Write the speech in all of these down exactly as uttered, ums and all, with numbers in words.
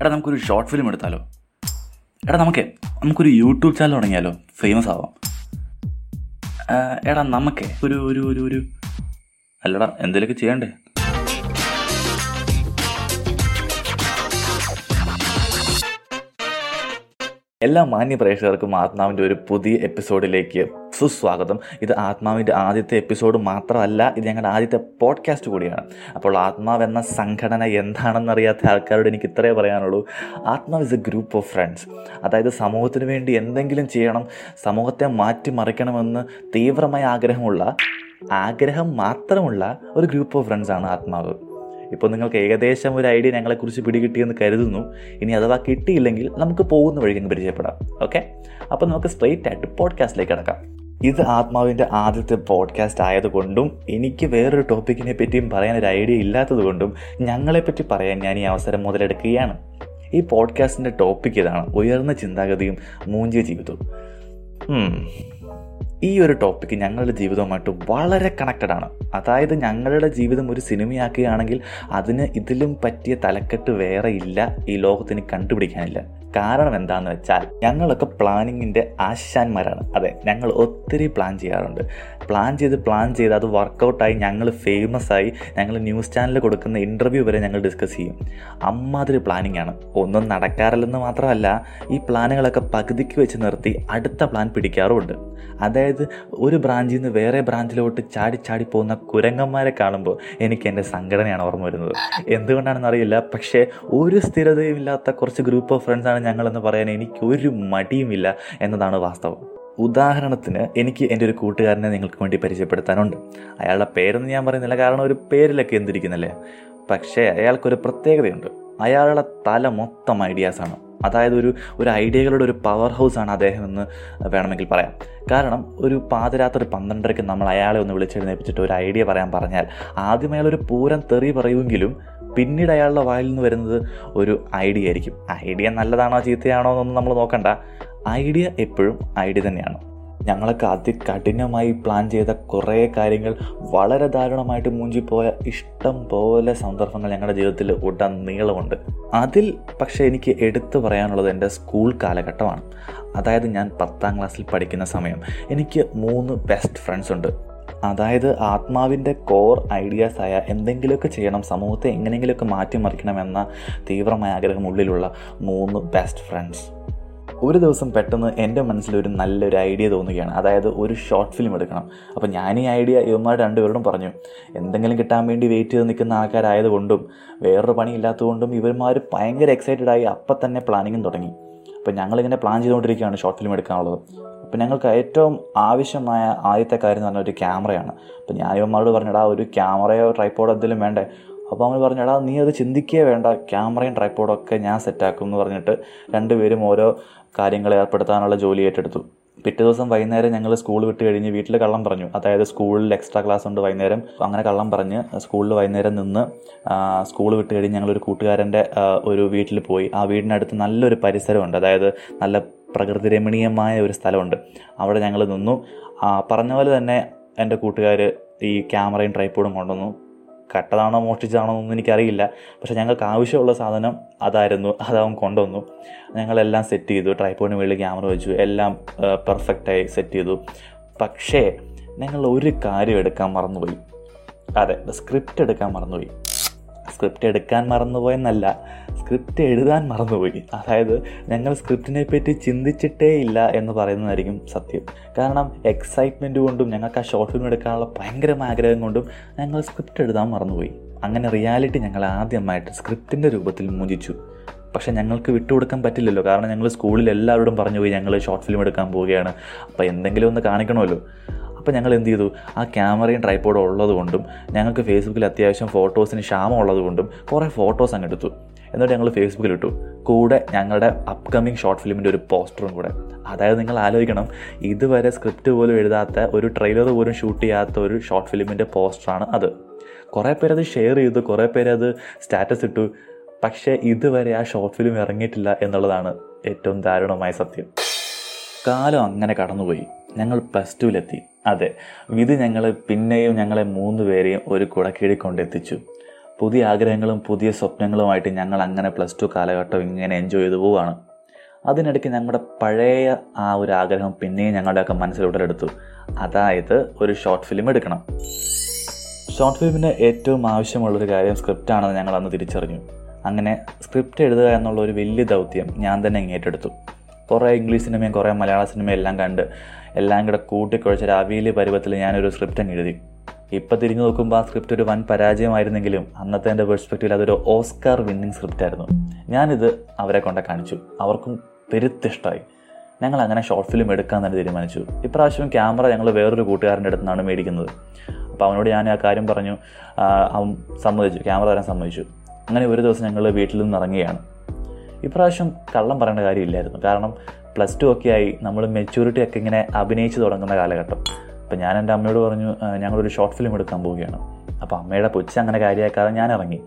എടാ നമുക്കൊരു short film എടുത്താലോ, എടാ നമുക്ക് നമുക്കൊരു യൂട്യൂബ് ചാനൽ തുടങ്ങിയാലോ, ഫേമസ് ആവാം. എടാ നമുക്ക് ഒരു ഒരു ഒരു ഒരു അല്ലടാ എന്തെങ്കിലുമൊക്കെ ചെയ്യണ്ടേ? എല്ലാ മാന്യ പ്രേക്ഷകർക്കും ആത്മാവിൻ്റെ ഒരു പുതിയ എപ്പിസോഡിലേക്ക് സുസ്വാഗതം. ഇത് ആത്മാവിൻ്റെ ആദ്യത്തെ എപ്പിസോഡ് മാത്രമല്ല, ഇത് ഞങ്ങളുടെ ആദ്യത്തെ പോഡ്കാസ്റ്റ് കൂടിയാണ്. അപ്പോൾ ആത്മാവെന്ന സംഘടന എന്താണെന്നറിയാത്ത ആൾക്കാരോട് എനിക്ക് ഇത്രയേ പറയാനുള്ളൂ. ആത്മാവ് is a group of friends. അതായത് സമൂഹത്തിന് വേണ്ടി എന്തെങ്കിലും ചെയ്യണം, സമൂഹത്തെ മാറ്റിമറിക്കണമെന്ന് തീവ്രമായ ആഗ്രഹമുള്ള ആഗ്രഹം മാത്രമുള്ള ഒരു ഗ്രൂപ്പ് ഓഫ് ഫ്രണ്ട്സാണ് ആത്മാവ്. ഇപ്പോൾ നിങ്ങൾക്ക് ഏകദേശം ഒരു ഐഡിയ ഞങ്ങളെക്കുറിച്ച് പിടികിട്ടിയെന്ന് കരുതുന്നു. ഇനി അഥവാ കിട്ടിയില്ലെങ്കിൽ നമുക്ക് പോകുന്ന വഴി ഞങ്ങൾ പരിചയപ്പെടാം. ഓക്കെ, അപ്പോൾ നമുക്ക് സ്ട്രെയിറ്റ് ആയിട്ട് പോഡ്കാസ്റ്റിലേക്ക് കിടക്കാം. ഇത് ആത്മാവിൻ്റെ ആദ്യത്തെ പോഡ്കാസ്റ്റ് ആയതുകൊണ്ടും എനിക്ക് വേറൊരു ടോപ്പിക്കിനെ പറ്റിയും പറയാനൊരു ഐഡിയ ഇല്ലാത്തതുകൊണ്ടും ഞങ്ങളെപ്പറ്റി പറയാൻ ഞാൻ ഈ അവസരം മുതലെടുക്കുകയാണ്. ഈ പോഡ്കാസ്റ്റിൻ്റെ ടോപ്പിക് ഇതാണ്: ഉയർന്ന ചിന്താഗതിയും മൂഞ്ചിയ ജീവിതവും. ഈ ഒരു ടോപ്പിക്ക് ഞങ്ങളുടെ ജീവിതവുമായിട്ട് വളരെ കണക്റ്റഡ് ആണ്. അതായത് ഞങ്ങളുടെ ജീവിതം ഒരു സിനിമയാക്കുകയാണെങ്കിൽ അതിന് ഇതിലും പറ്റിയ തലക്കെട്ട് വേറെ ഇല്ല, ഈ ലോകത്തിന് കണ്ടുപിടിക്കാനില്ല. കാരണം എന്താണെന്ന് വെച്ചാൽ ഞങ്ങളൊക്കെ പ്ലാനിങ്ങിൻ്റെ ആശാന്മാരാണ്. അതെ, ഞങ്ങൾ ഒത്തിരി പ്ലാൻ ചെയ്യാറുണ്ട്. പ്ലാൻ ചെയ്ത് പ്ലാൻ ചെയ്ത് അത് വർക്കൗട്ടായി ഞങ്ങൾ ഫേമസ് ആയി ഞങ്ങൾ ന്യൂസ് ചാനലിൽ കൊടുക്കുന്ന ഇൻ്റർവ്യൂ വരെ ഞങ്ങൾ ഡിസ്കസ് ചെയ്യും. അമ്മാതിരി പ്ലാനിങ്ങാണ്. ഒന്നും നടക്കാറില്ലെന്ന് മാത്രമല്ല, ഈ പ്ലാനുകളൊക്കെ പകുതിക്ക് വെച്ച് നിർത്തി അടുത്ത പ്ലാൻ പിടിക്കാറുമുണ്ട്. അതായത് ഒരു ബ്രാഞ്ചിൽ നിന്ന് വേറെ ബ്രാഞ്ചിലോട്ട് ചാടി ചാടി പോകുന്ന കുരങ്ങന്മാരെ കാണുമ്പോൾ എനിക്ക് എൻ്റെ സംഘടനയാണ് ഓർമ്മ വരുന്നത്. എന്തുകൊണ്ടാണെന്ന് അറിയില്ല, പക്ഷേ ഒരു സ്ഥിരതയുമില്ലാത്ത കുറച്ച് ഗ്രൂപ്പ് ഓഫ് ഫ്രണ്ട്സാണ് ഞങ്ങളെന്ന് പറയാൻ എനിക്കൊരു മടിയുമില്ല എന്നതാണ് വാസ്തവം. ഉദാഹരണത്തിന് എനിക്ക് എൻ്റെ ഒരു കൂട്ടുകാരനെ നിങ്ങൾക്ക് വേണ്ടി പരിചയപ്പെടുത്താനുണ്ട്. അയാളുടെ പേരൊന്നും ഞാൻ പറയുന്നില്ല, കാരണം ഒരു പേരിലൊക്കെ എന്തിരിക്കുന്നല്ലേ. പക്ഷേ അയാൾക്കൊരു പ്രത്യേകതയുണ്ട്. അയാളുടെ തല മൊത്തം ഐഡിയാസാണ്. അതായത് ഒരു ഒരു ഐഡിയകളുടെ ഒരു പവർ ഹൗസാണ് അദ്ദേഹം എന്ന് വേണമെങ്കിൽ പറയാം. കാരണം ഒരു പാതിരാത്രി പന്ത്രണ്ടരയ്ക്ക് നമ്മൾ അയാളെ ഒന്ന് വിളിച്ചെഴുന്നേപ്പിച്ചിട്ട് ഒരു ഐഡിയ പറയാൻ പറഞ്ഞാൽ ആദ്യം അയാളൊരു പൂരം തെറി പറയുമെങ്കിലും പിന്നീട് അയാളുടെ വായിൽ നിന്ന് വരുന്നത് ഒരു ഐഡിയ ആയിരിക്കും. ഐഡിയ നല്ലതാണോ ചീത്തയാണോ എന്നൊന്നും നമ്മൾ നോക്കണ്ട, ഐഡിയ എപ്പോഴും ഐഡിയ തന്നെയാണ്. ഞങ്ങളൊക്കെ അതികഠിനമായി പ്ലാൻ ചെയ്ത കുറേ കാര്യങ്ങൾ വളരെ ദാരുണമായിട്ട് മൂഞ്ചിപ്പോയ ഇഷ്ടം പോലെ സന്ദർഭങ്ങൾ ഞങ്ങളുടെ ജീവിതത്തിൽ ഉടനീളമുണ്ട്. അതിൽ പക്ഷേ എനിക്ക് എടുത്തു പറയാനുള്ളത് എൻ്റെ സ്കൂൾ കാലഘട്ടമാണ്. അതായത് ഞാൻ പത്താം ക്ലാസ്സിൽ പഠിക്കുന്ന സമയം എനിക്ക് മൂന്ന് ബെസ്റ്റ് ഫ്രണ്ട്സ് ഉണ്ട്. അതായത് ആത്മാവിൻ്റെ കോർ ഐഡിയാസായ എന്തെങ്കിലുമൊക്കെ ചെയ്യണം, സമൂഹത്തെ എങ്ങനെയെങ്കിലുമൊക്കെ മാറ്റിമറിക്കണമെന്ന തീവ്രമായ ആഗ്രഹം ഉള്ളിലുള്ള മൂന്ന് ബെസ്റ്റ് ഫ്രണ്ട്സ്. ഒരു ദിവസം പെട്ടെന്ന് എൻ്റെ മനസ്സിലൊരു നല്ലൊരു ഐഡിയ തോന്നുകയാണ്. അതായത് ഒരു ഷോർട്ട് ഫിലിം എടുക്കണം. അപ്പോൾ ഞാൻ ഈ ഐഡിയ ഇവന്മാർ രണ്ടുപേരോടും പറഞ്ഞു. എന്തെങ്കിലും കിട്ടാൻ വേണ്ടി വെയിറ്റ് ചെയ്ത് നിൽക്കുന്ന ആൾക്കാരായതുകൊണ്ടും വേറൊരു പണിയില്ലാത്തതുകൊണ്ടും ഇവന്മാർ ഭയങ്കര എക്സൈറ്റഡ് ആയി അപ്പം തന്നെ പ്ലാനിങ്ങും തുടങ്ങി. അപ്പോൾ ഞങ്ങളിങ്ങനെ പ്ലാൻ ചെയ്തുകൊണ്ടിരിക്കുകയാണ് ഷോർട്ട് ഫിലിം എടുക്കാനുള്ളത്. അപ്പോൾ ഞങ്ങൾക്ക് ഏറ്റവും ആവശ്യമായ ആദ്യത്തെ കാര്യം എന്ന് പറഞ്ഞാൽ ഒരു ക്യാമറയാണ്. അപ്പോൾ ഞാൻ ഇവന്മാരോട് പറഞ്ഞിടാ ഒരു ക്യാമറയോ ട്രൈപ്പോഡോ എന്തെങ്കിലും വേണ്ടേ? അപ്പോൾ അവൻ പറഞ്ഞിടാ നീ അത് ചിന്തിക്കുകയേ വേണ്ട, ക്യാമറയും ട്രൈപ്പോഡൊക്കെ ഞാൻ സെറ്റാക്കും എന്ന് പറഞ്ഞിട്ട് രണ്ടുപേരും ഓരോ കാര്യങ്ങൾ ഏർപ്പെടുത്താനുള്ള ജോലി ഏറ്റെടുത്തു. പിറ്റേ ദിവസം വൈകുന്നേരം ഞങ്ങൾ സ്കൂൾ വിട്ട് കഴിഞ്ഞ് വീട്ടിൽ കള്ളം പറഞ്ഞു. അതായത് സ്കൂളിൽ എക്സ്ട്രാ ക്ലാസ് ഉണ്ട് വൈകുന്നേരം. അങ്ങനെ കള്ളം പറഞ്ഞ് സ്കൂളിൽ വൈകുന്നേരം നിന്ന് സ്കൂൾ വിട്ട് കഴിഞ്ഞ് ഞങ്ങളൊരു കൂട്ടുകാരൻ്റെ ഒരു വീട്ടിൽ പോയി. ആ വീടിനടുത്ത് നല്ലൊരു പരിസരമുണ്ട്. അതായത് നല്ല പ്രകൃതി രമണീയമായ ഒരു സ്ഥലമുണ്ട്. അവിടെ ഞങ്ങൾ നിന്നു. പറഞ്ഞ പോലെ തന്നെ എൻ്റെ കൂട്ടുകാർ ഈ ക്യാമറയും ട്രൈപ്പോഡും കൊണ്ടുവന്നു. കട്ടതാണോ മോഷ്ടിച്ചതാണോ എന്നൊന്നും എനിക്കറിയില്ല, പക്ഷേ ഞങ്ങൾക്ക് ആവശ്യമുള്ള സാധനം അതായിരുന്നു. അതാവും കൊണ്ടുവന്നു. ഞങ്ങളെല്ലാം സെറ്റ് ചെയ്തു. ട്രൈപ്പോഡിന് വേണ്ടി ക്യാമറ വെച്ചു, എല്ലാം പെർഫെക്റ്റായി സെറ്റ് ചെയ്തു. പക്ഷേ ഞങ്ങൾ ഒരു കാര്യം എടുക്കാൻ മറന്നുപോയി. അതെ, സ്ക്രിപ്റ്റ് എടുക്കാൻ മറന്നുപോയി. സ്ക്രിപ്റ്റ് എടുക്കാൻ മറന്നുപോയെന്നല്ല, സ്ക്രിപ്റ്റ് എഴുതാൻ മറന്നുപോയി. അതായത് ഞങ്ങൾ സ്ക്രിപ്റ്റിനെ പറ്റി ചിന്തിച്ചിട്ടേ ഇല്ല എന്ന് പറയുന്നതായിരിക്കും സത്യം. കാരണം എക്സൈറ്റ്മെൻറ്റ് കൊണ്ടും ഞങ്ങൾക്ക് ആ ഷോർട്ട് ഫിലിം എടുക്കാനുള്ള ഭയങ്കരമായ ആഗ്രഹം കൊണ്ടും ഞങ്ങൾ സ്ക്രിപ്റ്റ് എഴുതാൻ മറന്നുപോയി. അങ്ങനെ റിയാലിറ്റി ഞങ്ങൾ ആദ്യമായിട്ട് സ്ക്രിപ്റ്റിൻ്റെ രൂപത്തിൽ മൂഞ്ചിച്ചു. പക്ഷേ ഞങ്ങൾക്ക് വിട്ടുകൊടുക്കാൻ പറ്റില്ലല്ലോ, കാരണം ഞങ്ങൾ സ്കൂളിൽ എല്ലാവരോടും പറഞ്ഞു പോയി ഞങ്ങൾ ഷോർട്ട് ഫിലിം എടുക്കാൻ പോവുകയാണ്, അപ്പോൾ എന്തെങ്കിലും ഒന്ന് കാണിക്കണമല്ലോ. അപ്പോൾ ഞങ്ങൾ എന്ത് ചെയ്തു, ആ ക്യാമറയും ട്രൈപ്പോഡും ഉള്ളതുകൊണ്ടും ഞങ്ങൾക്ക് ഫേസ്ബുക്കിൽ അത്യാവശ്യം ഫോട്ടോസിന് ക്ഷാമം ഉള്ളതുകൊണ്ടും കുറേ ഫോട്ടോസ് അങ്ങ് എടുത്തു. എന്നിട്ട് ഞങ്ങൾ ഫേസ്ബുക്കിലിട്ടു, കൂടെ ഞങ്ങളുടെ അപ്കമ്മിങ് ഷോർട്ട് ഫിലിമിൻ്റെ ഒരു പോസ്റ്ററും കൂടെ. അതായത് നിങ്ങൾ ആലോചിക്കണം, ഇതുവരെ സ്ക്രിപ്റ്റ് പോലും എഴുതാത്ത, ഒരു ട്രെയിലർ പോലും ഷൂട്ട് ചെയ്യാത്ത ഒരു ഷോർട്ട് ഫിലിമിൻ്റെ പോസ്റ്ററാണ് അത്. കുറേ പേരത് ഷെയർ ചെയ്തു, കുറേ പേരത് സ്റ്റാറ്റസ് ഇട്ടു. പക്ഷേ ഇതുവരെ ആ ഷോർട്ട് ഫിലിം ഇറങ്ങിയിട്ടില്ല എന്നുള്ളതാണ് ഏറ്റവും ദാരുണമായ സത്യം. കാലം അങ്ങനെ കടന്നുപോയി. ഞങ്ങൾ പ്ലസ് ടുവിലെത്തി. അതെ, വിധി ഞങ്ങൾ പിന്നെയും ഞങ്ങളെ മൂന്ന് പേരെയും ഒരു കുടക്കീഴിൽ കൊണ്ടെത്തിച്ചു. പുതിയ ആഗ്രഹങ്ങളും പുതിയ സ്വപ്നങ്ങളുമായിട്ട് ഞങ്ങൾ അങ്ങനെ പ്ലസ് ടു കാലഘട്ടം ഇങ്ങനെ എൻജോയ് ചെയ്തു പോവുകയാണ്. അതിനിടയ്ക്ക് ഞങ്ങളുടെ പഴയ ആ ഒരു ആഗ്രഹം പിന്നെയും ഞങ്ങളുടെയൊക്കെ മനസ്സിൽ ഉടലെടുത്തു. അതായത് ഒരു ഷോർട്ട് ഫിലിം എടുക്കണം. ഷോർട്ട് ഫിലിമിന് ഏറ്റവും ആവശ്യമുള്ളൊരു കാര്യം സ്ക്രിപ്റ്റാണെന്ന് ഞങ്ങൾ അന്ന് തിരിച്ചറിഞ്ഞു. അങ്ങനെ സ്ക്രിപ്റ്റ് എഴുതുക എന്നുള്ളൊരു വലിയ ദൗത്യം ഞാൻ തന്നെ ഏറ്റെടുത്തു. കുറേ ഇംഗ്ലീഷ് സിനിമയും കുറേ മലയാള സിനിമയും എല്ലാം കണ്ട് എല്ലാം കൂടെ കൂട്ടിക്കുഴച്ച രാവിലെ പരുവത്തിൽ ഞാനൊരു സ്ക്രിപ്റ്റ് അങ്ങ് എഴുതി. ഇപ്പോൾ തിരിഞ്ഞു നോക്കുമ്പോൾ ആ സ്ക്രിപ്റ്റ് ഒരു വൻ പരാജയമായിരുന്നെങ്കിലും അന്നത്തെ എൻ്റെ പെർസ്പെക്റ്റീവിൽ അതൊരു ഓസ്കാർ വിന്നിങ് സ്ക്രിപ്റ്റായിരുന്നു. ഞാനിത് അവരെ കൊണ്ട് കാണിച്ചു, അവർക്കും പെരുത്തിഷ്ടമായി. ഞങ്ങൾ അങ്ങനെ ഷോർട്ട് ഫിലിം എടുക്കാൻ തന്നെ തീരുമാനിച്ചു. ഇപ്രാവശ്യം ക്യാമറ ഞങ്ങൾ വേറൊരു കൂട്ടുകാരൻ്റെ അടുത്ത് നിന്നാണ് മേടിക്കുന്നത്. അപ്പോൾ അവനോട് ഞാൻ ആ കാര്യം പറഞ്ഞു, അവൻ സമ്മതിച്ചു, ക്യാമറ തരാൻ സമ്മതിച്ചു. അങ്ങനെ ഒരു ദിവസം ഞങ്ങൾ വീട്ടിൽ നിന്ന് ഇറങ്ങുകയാണ്. ഇപ്രാവശ്യം കള്ളം പറയേണ്ട കാര്യമില്ലായിരുന്നു, കാരണം പ്ലസ് ടു ഒക്കെ ആയി, നമ്മൾ മെച്യൂരിറ്റി ഒക്കെ ഇങ്ങനെ അഭിനയിച്ച് തുടങ്ങുന്ന കാലഘട്ടം. അപ്പം ഞാൻ എൻ്റെ അമ്മയോട് പറഞ്ഞു, ഞങ്ങളൊരു ഷോർട്ട് ഫിലിം എടുക്കാൻ പോവുകയാണ്. അപ്പോൾ അമ്മയുടെ പുച്ഛ അങ്ങനെ കാര്യമാക്കാതെ ഞാൻ ഇറങ്ങി.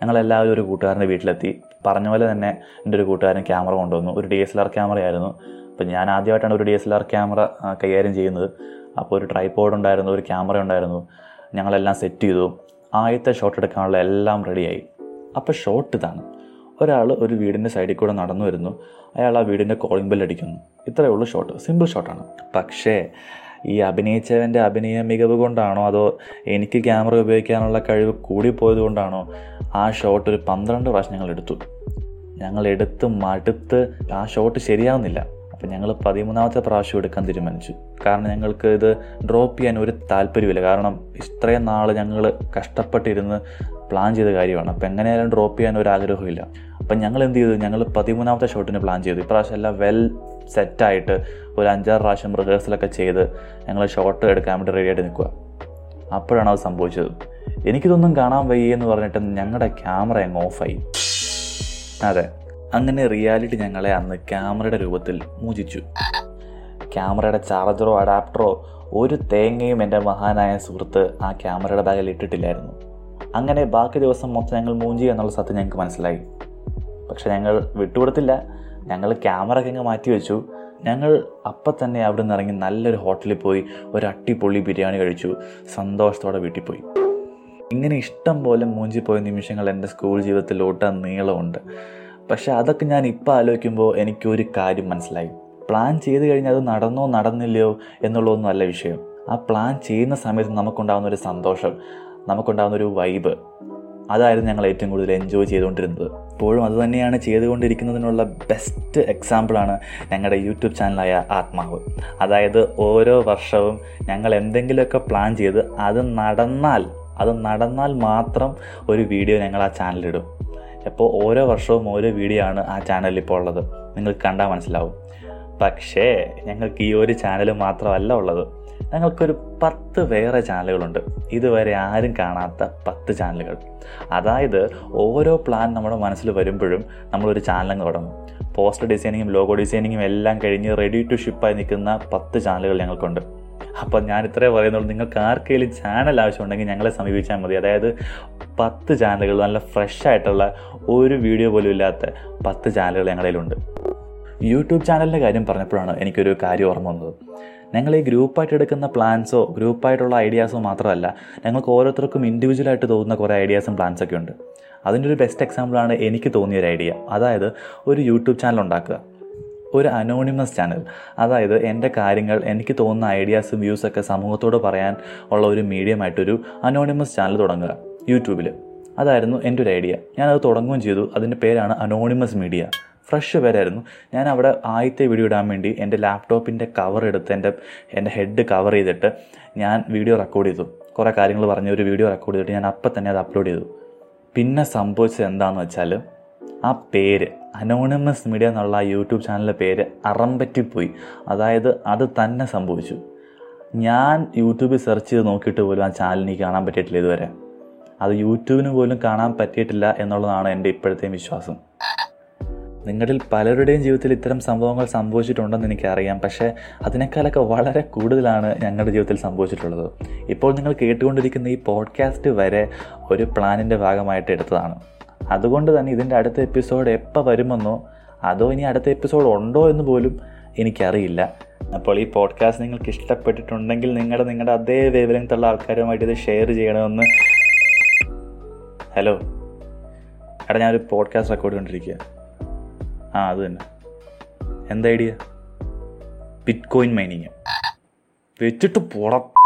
ഞങ്ങളെല്ലാവരും ഒരു കൂട്ടുകാരൻ്റെ വീട്ടിലെത്തി. പറഞ്ഞ പോലെ തന്നെ എൻ്റെ ഒരു കൂട്ടുകാരൻ ക്യാമറ കൊണ്ടുവന്നു. ഒരു ഡി എസ് എൽ ആർ ക്യാമറയായിരുന്നു. അപ്പം ഞാൻ ആദ്യമായിട്ടാണ് ഒരു D S L R camera കൈകാര്യം ചെയ്യുന്നത്. അപ്പോൾ ഒരു ട്രൈപോഡ് ഉണ്ടായിരുന്നു, ഒരു ക്യാമറ ഉണ്ടായിരുന്നു. ഞങ്ങളെല്ലാം സെറ്റ് ചെയ്തു. ആദ്യത്തെ ഷോട്ട് എടുക്കാനുള്ള എല്ലാം റെഡിയായി. അപ്പോൾ ഷോട്ട് ഇതാണ്. ഒരാൾ ഒരു വീടിൻ്റെ സൈഡിൽ കൂടെ നടന്നു വരുന്നു. അയാൾ ആ വീടിൻ്റെ കോളിംഗ് ബെല്ലടിക്കുന്നു. ഇത്രയേ ഉള്ളൂ ഷോട്ട്, സിമ്പിൾ ഷോട്ടാണ്. പക്ഷേ ഈ അഭിനയിച്ചവൻ്റെ അഭിനയ മികവ് കൊണ്ടാണോ അതോ എനിക്ക് ക്യാമറ ഉപയോഗിക്കാനുള്ള കഴിവ് കൂടിപ്പോയത് കൊണ്ടാണോ ആ ഷോട്ട് ഒരു പന്ത്രണ്ട് പ്രാവശ്യം ഞങ്ങളെടുത്തു. ഞങ്ങളെടുത്ത് മടുത്ത് ആ ഷോട്ട് ശരിയാവുന്നില്ല. അപ്പം ഞങ്ങൾ പതിമൂന്നാമത്തെ പ്രാവശ്യം എടുക്കാൻ തീരുമാനിച്ചു. കാരണം ഞങ്ങൾക്ക് ഇത് ഡ്രോപ്പ് ചെയ്യാൻ ഒരു താല്പര്യമില്ല. കാരണം ഇത്രയും നാൾ ഞങ്ങൾ കഷ്ടപ്പെട്ടിരുന്ന് പ്ലാൻ ചെയ്ത കാര്യമാണ്. അപ്പം എങ്ങനെയായാലും ഡ്രോപ്പ് ചെയ്യാൻ ഒരു ആഗ്രഹമില്ല. അപ്പം ഞങ്ങൾ എന്ത് ചെയ്തു, ഞങ്ങൾ പതിമൂന്നാമത്തെ ഷോട്ടിന് പ്ലാൻ ചെയ്തു. ഇപ്രാവശ്യം എല്ലാം വെൽ സെറ്റായിട്ട് ഒരു അഞ്ചാറ് പ്രാവശ്യം റിഹേഴ്സലൊക്കെ ചെയ്ത് ഞങ്ങൾ ഷോട്ട് എടുക്കാൻ വേണ്ടി റെഡിയായിട്ട് നിൽക്കുക. അപ്പോഴാണ് അത് സംഭവിച്ചത്. എനിക്കിതൊന്നും കാണാൻ വയ്യെന്ന് പറഞ്ഞിട്ട് ഞങ്ങളുടെ ക്യാമറ അങ്ങ് ഓഫായി. അതെ, അങ്ങനെ റിയാലിറ്റി ഞങ്ങളെ അന്ന് ക്യാമറയുടെ രൂപത്തിൽ മൂജിച്ചു. ക്യാമറയുടെ ചാർജറോ അഡാപ്റ്ററോ ഒരു തേങ്ങയും എൻ്റെ മഹാനായ സുഹൃത്ത് ആ ക്യാമറയുടെ ബാഗിൽ ഇട്ടിട്ടില്ലായിരുന്നു. അങ്ങനെ ബാക്കി ദിവസം മൊത്തം ഞങ്ങൾ മൂഞ്ചി എന്നുള്ള സത്യം ഞങ്ങൾക്ക് മനസ്സിലായി. പക്ഷെ ഞങ്ങൾ വിട്ടുകൊടുത്തില്ല. ഞങ്ങൾ ക്യാമറ ഒക്കെ മാറ്റി വെച്ചു. ഞങ്ങൾ അപ്പം തന്നെ അവിടെ നിന്ന് ഇറങ്ങി നല്ലൊരു ഹോട്ടലിൽ പോയി ഒരു അട്ടിപ്പൊളി ബിരിയാണി കഴിച്ചു. സന്തോഷത്തോടെ വീട്ടിൽ പോയി. ഇങ്ങനെ ഇഷ്ടം പോലെ മൂഞ്ചിപ്പോയ നിമിഷങ്ങൾ എൻ്റെ സ്കൂൾ ജീവിതത്തിലോട്ട് നീളമുണ്ട്. പക്ഷെ അതൊക്കെ ഞാൻ ഇപ്പം ആലോചിക്കുമ്പോൾ എനിക്കൊരു കാര്യം മനസ്സിലായി. പ്ലാൻ ചെയ്ത് കഴിഞ്ഞാൽ അത് നടന്നോ നടന്നില്ലയോ എന്നുള്ളതൊന്നും അല്ല വിഷയം. ആ പ്ലാൻ ചെയ്യുന്ന സമയത്ത് നമുക്കുണ്ടാകുന്നൊരു സന്തോഷം, നമുക്കുണ്ടാകുന്നൊരു വൈബ്, അതായിരുന്നു ഞങ്ങൾ ഏറ്റവും കൂടുതൽ എൻജോയ് ചെയ്തുകൊണ്ടിരുന്നത്. ഇപ്പോഴും അതുതന്നെയാണ് ചെയ്തുകൊണ്ടിരിക്കുന്നതിനുള്ള ബെസ്റ്റ് എക്സാമ്പിളാണ് ഞങ്ങളുടെ യൂട്യൂബ് ചാനലായ ആത്മാവ്. അതായത് ഓരോ വർഷവും ഞങ്ങൾ എന്തെങ്കിലുമൊക്കെ പ്ലാൻ ചെയ്ത് അത് നടന്നാൽ അത് നടന്നാൽ മാത്രം ഒരു വീഡിയോ ഞങ്ങൾ ആ ചാനലിടും. അപ്പോൾ ഓരോ വർഷവും ഓരോ വീഡിയോ ആണ് ആ ചാനലിൽ ഇപ്പോൾ ഉള്ളത്. നിങ്ങൾക്ക് കണ്ടാൽ മനസ്സിലാവും. പക്ഷേ ഞങ്ങൾക്ക് ഈ ഒരു ചാനൽ മാത്രമല്ല ഉള്ളത്. ഞങ്ങൾക്കൊരു പത്ത് വേറെ ചാനലുകളുണ്ട്. ഇതുവരെ ആരും കാണാത്ത പത്ത് ചാനലുകൾ. അതായത് ഓരോ പ്ലാൻ നമ്മുടെ മനസ്സിൽ വരുമ്പോഴും നമ്മളൊരു ചാനലങ്ങ് തുടങ്ങും. പോസ്റ്റർ ഡിസൈനിങ്ങും ലോഗോ ഡിസൈനിങ്ങും എല്ലാം കഴിഞ്ഞ് റെഡി ടു ഷിപ്പായി നിൽക്കുന്ന പത്ത് ചാനലുകൾ ഞങ്ങൾക്കുണ്ട്. അപ്പം ഞാൻ ഇത്രേ പറയുന്നുള്ളൂ. നിങ്ങൾക്ക് ആർക്കെങ്കിലും ചാനൽ ആവശ്യമുണ്ടെങ്കിൽ ഞങ്ങളെ സമീപിച്ചാൽ മതി. അതായത് പത്ത് ചാനലുകൾ, നല്ല ഫ്രഷ് ആയിട്ടുള്ള ഒരു വീഡിയോ പോലും ഇല്ലാത്ത പത്ത് ചാനലുകൾ ഞങ്ങളുടെ കയ്യിലുണ്ട്. യൂട്യൂബ് ചാനലിൻ്റെ കാര്യം പറഞ്ഞപ്പോഴാണ് എനിക്കൊരു കാര്യം ഓർമ്മ വന്നത്. ഞങ്ങൾ ഈ ഗ്രൂപ്പായിട്ട് എടുക്കുന്ന പ്ലാൻസോ ഗ്രൂപ്പായിട്ടുള്ള ഐഡിയാസോ മാത്രമല്ല, ഞങ്ങൾക്ക് ഓരോരുത്തർക്കും ഇൻഡിവിജ്വലായിട്ട് തോന്നുന്ന കുറേ ഐഡിയാസും പ്ലാൻസൊക്കെ ഉണ്ട്. അതിൻ്റെ ഒരു ബെസ്റ്റ് എക്സാമ്പിളാണ് എനിക്ക് തോന്നിയൊരു ഐഡിയ. അതായത് ഒരു യൂട്യൂബ് ചാനൽ ഉണ്ടാക്കുക, ഒരു അനോണിമസ് ചാനൽ. അതായത് എൻ്റെ കാര്യങ്ങൾ, എനിക്ക് തോന്നുന്ന ഐഡിയാസും വ്യൂസൊക്കെ സമൂഹത്തോട് പറയാൻ ഉള്ള ഒരു മീഡിയമായിട്ടൊരു അനോണിമസ് ചാനൽ തുടങ്ങുക യൂട്യൂബിൽ. അതായിരുന്നു എൻ്റെ ഒരു ഐഡിയ. ഞാനത് തുടങ്ങുകയും ചെയ്തു. അതിൻ്റെ പേരാണ് അനോണിമസ് മീഡിയ. ഫ്രഷ് പേരായിരുന്നു. ഞാൻ അവിടെ ആദ്യത്തെ വീഡിയോ ഇടാൻ വേണ്ടി എൻ്റെ ലാപ്ടോപ്പിൻ്റെ കവർ എടുത്ത് എൻ്റെ എൻ്റെ ഹെഡ് കവർ ചെയ്തിട്ട് ഞാൻ വീഡിയോ റെക്കോർഡ് ചെയ്തു. കുറേ കാര്യങ്ങൾ പറഞ്ഞ് ഒരു വീഡിയോ റെക്കോർഡ് ചെയ്തിട്ട് ഞാൻ അപ്പം തന്നെ അത് അപ്ലോഡ് ചെയ്തു. പിന്നെ സംഭവിച്ചത് എന്താണെന്ന് വെച്ചാൽ, ആ പേര് അനോണിമസ് മീഡിയ എന്നുള്ള ആ യൂട്യൂബ് ചാനലിൻ്റെ പേര് അറമ്പറ്റിപ്പോയി. അതായത് അത് തന്നെ സംഭവിച്ചു. ഞാൻ യൂട്യൂബിൽ സെർച്ച് ചെയ്ത് നോക്കിയിട്ട് പോലും ആ ചാനലിന് കാണാൻ പറ്റിയിട്ടില്ല ഇതുവരെ. അത് യൂട്യൂബിന് പോലും കാണാൻ പറ്റിയിട്ടില്ല എന്നുള്ളതാണ് എൻ്റെ ഇപ്പോഴത്തെയും വിശ്വാസം. നിങ്ങളിൽ പലരുടെയും ജീവിതത്തിൽ ഇത്തരം സംഭവങ്ങൾ സംഭവിച്ചിട്ടുണ്ടെന്ന് എനിക്കറിയാം. പക്ഷേ അതിനേക്കാളൊക്കെ വളരെ കൂടുതലാണ് ഞങ്ങളുടെ ജീവിതത്തിൽ സംഭവിച്ചിട്ടുള്ളത്. ഇപ്പോൾ നിങ്ങൾ കേട്ടുകൊണ്ടിരിക്കുന്ന ഈ പോഡ്കാസ്റ്റ് വരെ ഒരു പ്ലാനിൻ്റെ ഭാഗമായിട്ട് എടുത്തതാണ്. അതുകൊണ്ട് തന്നെ ഇതിൻ്റെ അടുത്ത എപ്പിസോഡ് എപ്പോൾ വരുമെന്നോ അതോ ഇനി അടുത്ത എപ്പിസോഡ് ഉണ്ടോ എന്ന് പോലും എനിക്കറിയില്ല. അപ്പോൾ ഈ പോഡ്കാസ്റ്റ് നിങ്ങൾക്ക് ഇഷ്ടപ്പെട്ടിട്ടുണ്ടെങ്കിൽ നിങ്ങളുടെ നിങ്ങളുടെ അതേ വേവ് ലെങ്ത്തുള്ള ആൾക്കാരുമായിട്ട് ഇത് ഷെയർ ചെയ്യണമെന്ന് ഹലോ എടാ, ഞാനൊരു പോഡ്കാസ്റ്റ് റെക്കോർഡ് ചെയ്തുകൊണ്ടിരിക്കുക. ആ അത് തന്നെ. എന്താ ഐഡിയ? ബിറ്റ്കോയിൻ മൈനിങ് വെച്ചിട്ട് പുറ